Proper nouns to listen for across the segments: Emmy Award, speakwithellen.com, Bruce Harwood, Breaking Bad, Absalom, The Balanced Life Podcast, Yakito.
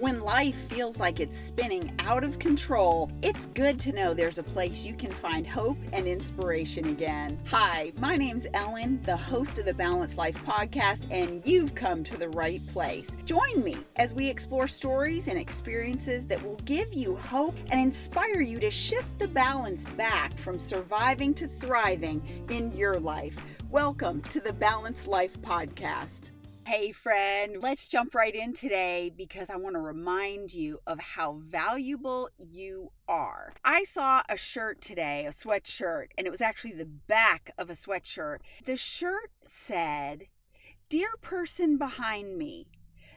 When life feels like it's spinning out of control, it's good to know there's a place you can find hope and inspiration again. Hi, my name's Ellen, the host of the Balanced Life Podcast, and you've come to the right place. Join me as we explore stories and experiences that will give you hope and inspire you to shift the balance back from surviving to thriving in your life. Welcome to the Balanced Life Podcast. Hey friend, let's jump right in today because I want to remind you of how valuable you are. I saw a shirt today, a sweatshirt, and it was actually the back of a sweatshirt. The shirt said, "Dear person behind me,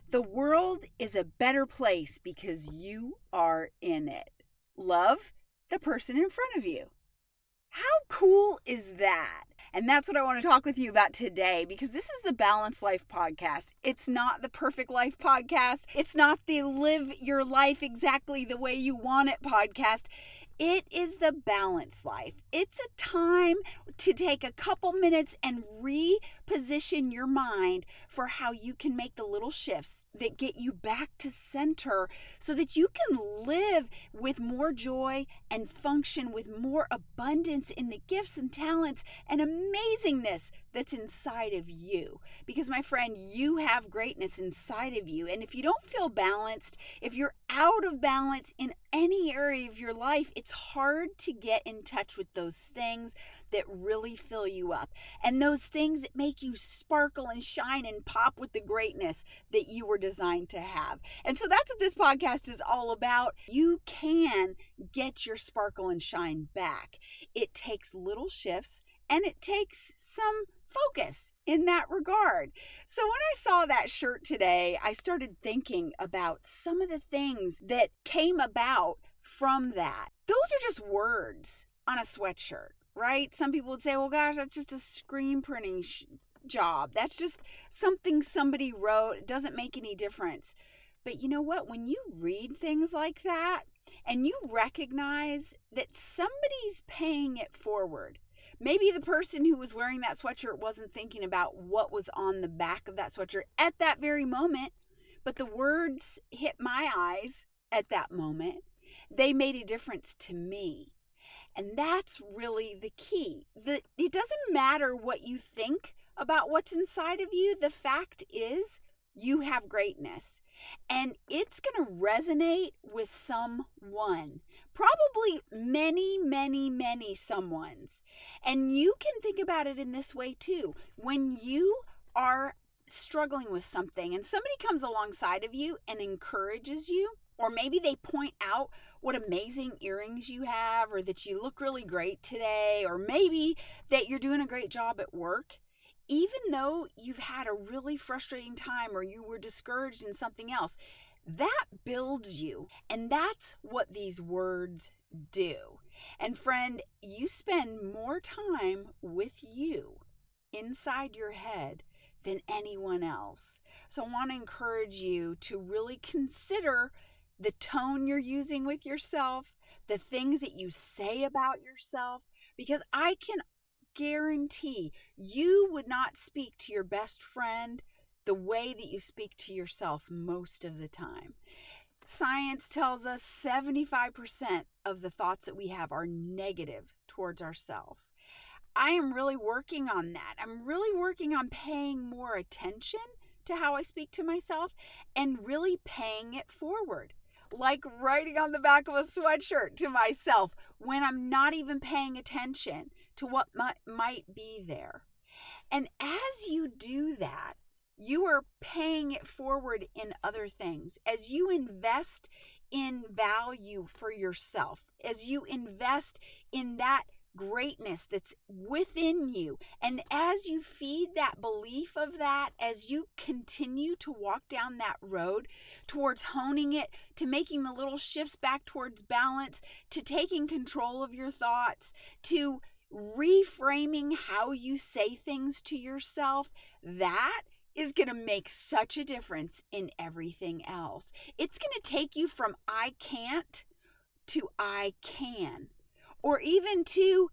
the world is a better place because you are in it. Love the person in front of you." How cool is that? And that's what I want to talk with you about today, because this is the Balanced Life Podcast. It's not the Perfect Life Podcast. It's not the Live Your Life Exactly the Way You Want It podcast. It is the Balanced Life. It's a time to take a couple minutes and reposition your mind for how you can make the little shifts that get you back to center so that you can live with more joy and function with more abundance in the gifts and talents and amazingness that's inside of you. Because my friend, you have greatness inside of you. And if you don't feel balanced, if you're out of balance in any area of your life, it's hard to get in touch with those things that really fill you up and those things that make you sparkle and shine and pop with the greatness that you were designed to have. And so that's what this podcast is all about. You can get your sparkle and shine back. It takes little shifts and it takes some focus in that regard. So when I saw that shirt today, I started thinking about some of the things that came about from that. Those are just words on a sweatshirt, right? Some people would say, well, gosh, that's just a screen printing job. That's just something somebody wrote. It doesn't make any difference. But you know what? When you read things like that and you recognize that somebody's paying it forward, maybe the person who was wearing that sweatshirt wasn't thinking about what was on the back of that sweatshirt at that very moment, but the words hit my eyes at that moment. They made a difference to me. And that's really the key. It doesn't matter what you think about what's inside of you. The fact is you have greatness and it's going to resonate with someone, probably many, many, many someones. And you can think about it in this way too. When you are struggling with something and somebody comes alongside of you and encourages you, or maybe they point out what amazing earrings you have, or that you look really great today, or maybe that you're doing a great job at work. Even though you've had a really frustrating time or you were discouraged in something else, that builds you. And that's what these words do. And friend, you spend more time with you inside your head than anyone else. So I want to encourage you to really consider the tone you're using with yourself, the things that you say about yourself, because I can guarantee you would not speak to your best friend the way that you speak to yourself most of the time. Science tells us 75% of the thoughts that we have are negative towards ourselves. I am really working on that. I'm really working on paying more attention to how I speak to myself and really paying it forward. Like writing on the back of a sweatshirt to myself when I'm not even paying attention to what might be there. And as you do that, you are paying it forward in other things. As you invest in value for yourself, as you invest in that greatness that's within you, and as you feed that belief of that, as you continue to walk down that road towards honing it, to making the little shifts back towards balance, to taking control of your thoughts, to reframing how you say things to yourself, that is going to make such a difference in everything else. It's going to take you from I can't to I can. Or even to,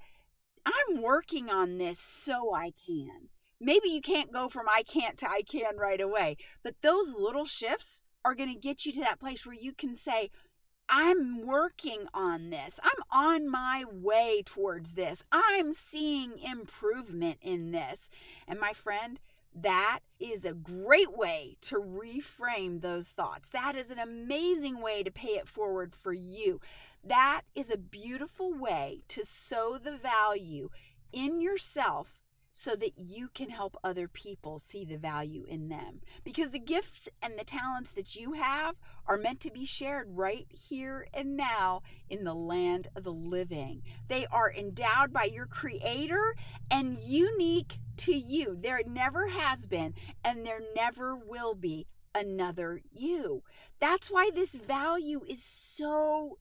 I'm working on this so I can. Maybe you can't go from I can't to I can right away, but those little shifts are going to get you to that place where you can say, I'm working on this. I'm on my way towards this. I'm seeing improvement in this. And my friend, that is a great way to reframe those thoughts. That is an amazing way to pay it forward for you. That is a beautiful way to sow the value in yourself so that you can help other people see the value in them. Because the gifts and the talents that you have are meant to be shared right here and now in the land of the living. They are endowed by your Creator and unique to you. There never has been and there never will be another you. That's why this value is so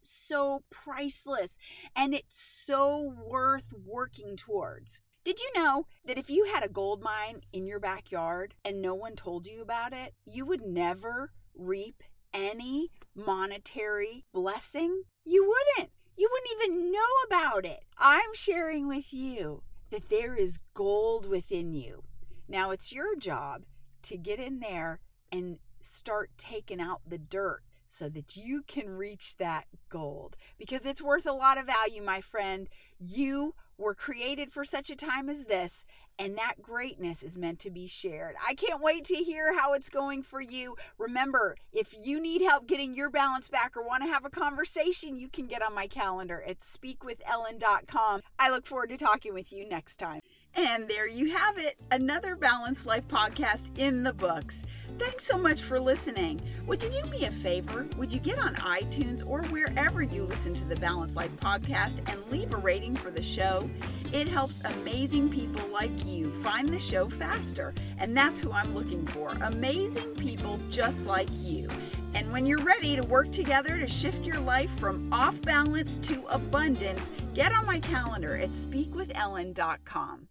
priceless, and it's so worth working towards. Did you know that if you had a gold mine in your backyard and no one told you about it, you would never reap any monetary blessing? You wouldn't. You wouldn't even know about it. I'm sharing with you that there is gold within you. Now it's your job to get in there and start taking out the dirt so that you can reach that gold, because it's worth a lot of value, my friend. You were created for such a time as this, and that greatness is meant to be shared. I can't wait to hear how it's going for you. Remember, if you need help getting your balance back or want to have a conversation, you can get on my calendar at speakwithellen.com. I look forward to talking with you next time. And there you have it, another Balanced Life podcast in the books. Thanks so much for listening. Would you do me a favor? Would you get on iTunes or wherever you listen to the Balanced Life podcast and leave a rating for the show? It helps amazing people like you find the show faster. And that's who I'm looking for, amazing people just like you. And when you're ready to work together to shift your life from off balance to abundance, get on my calendar at speakwithellen.com.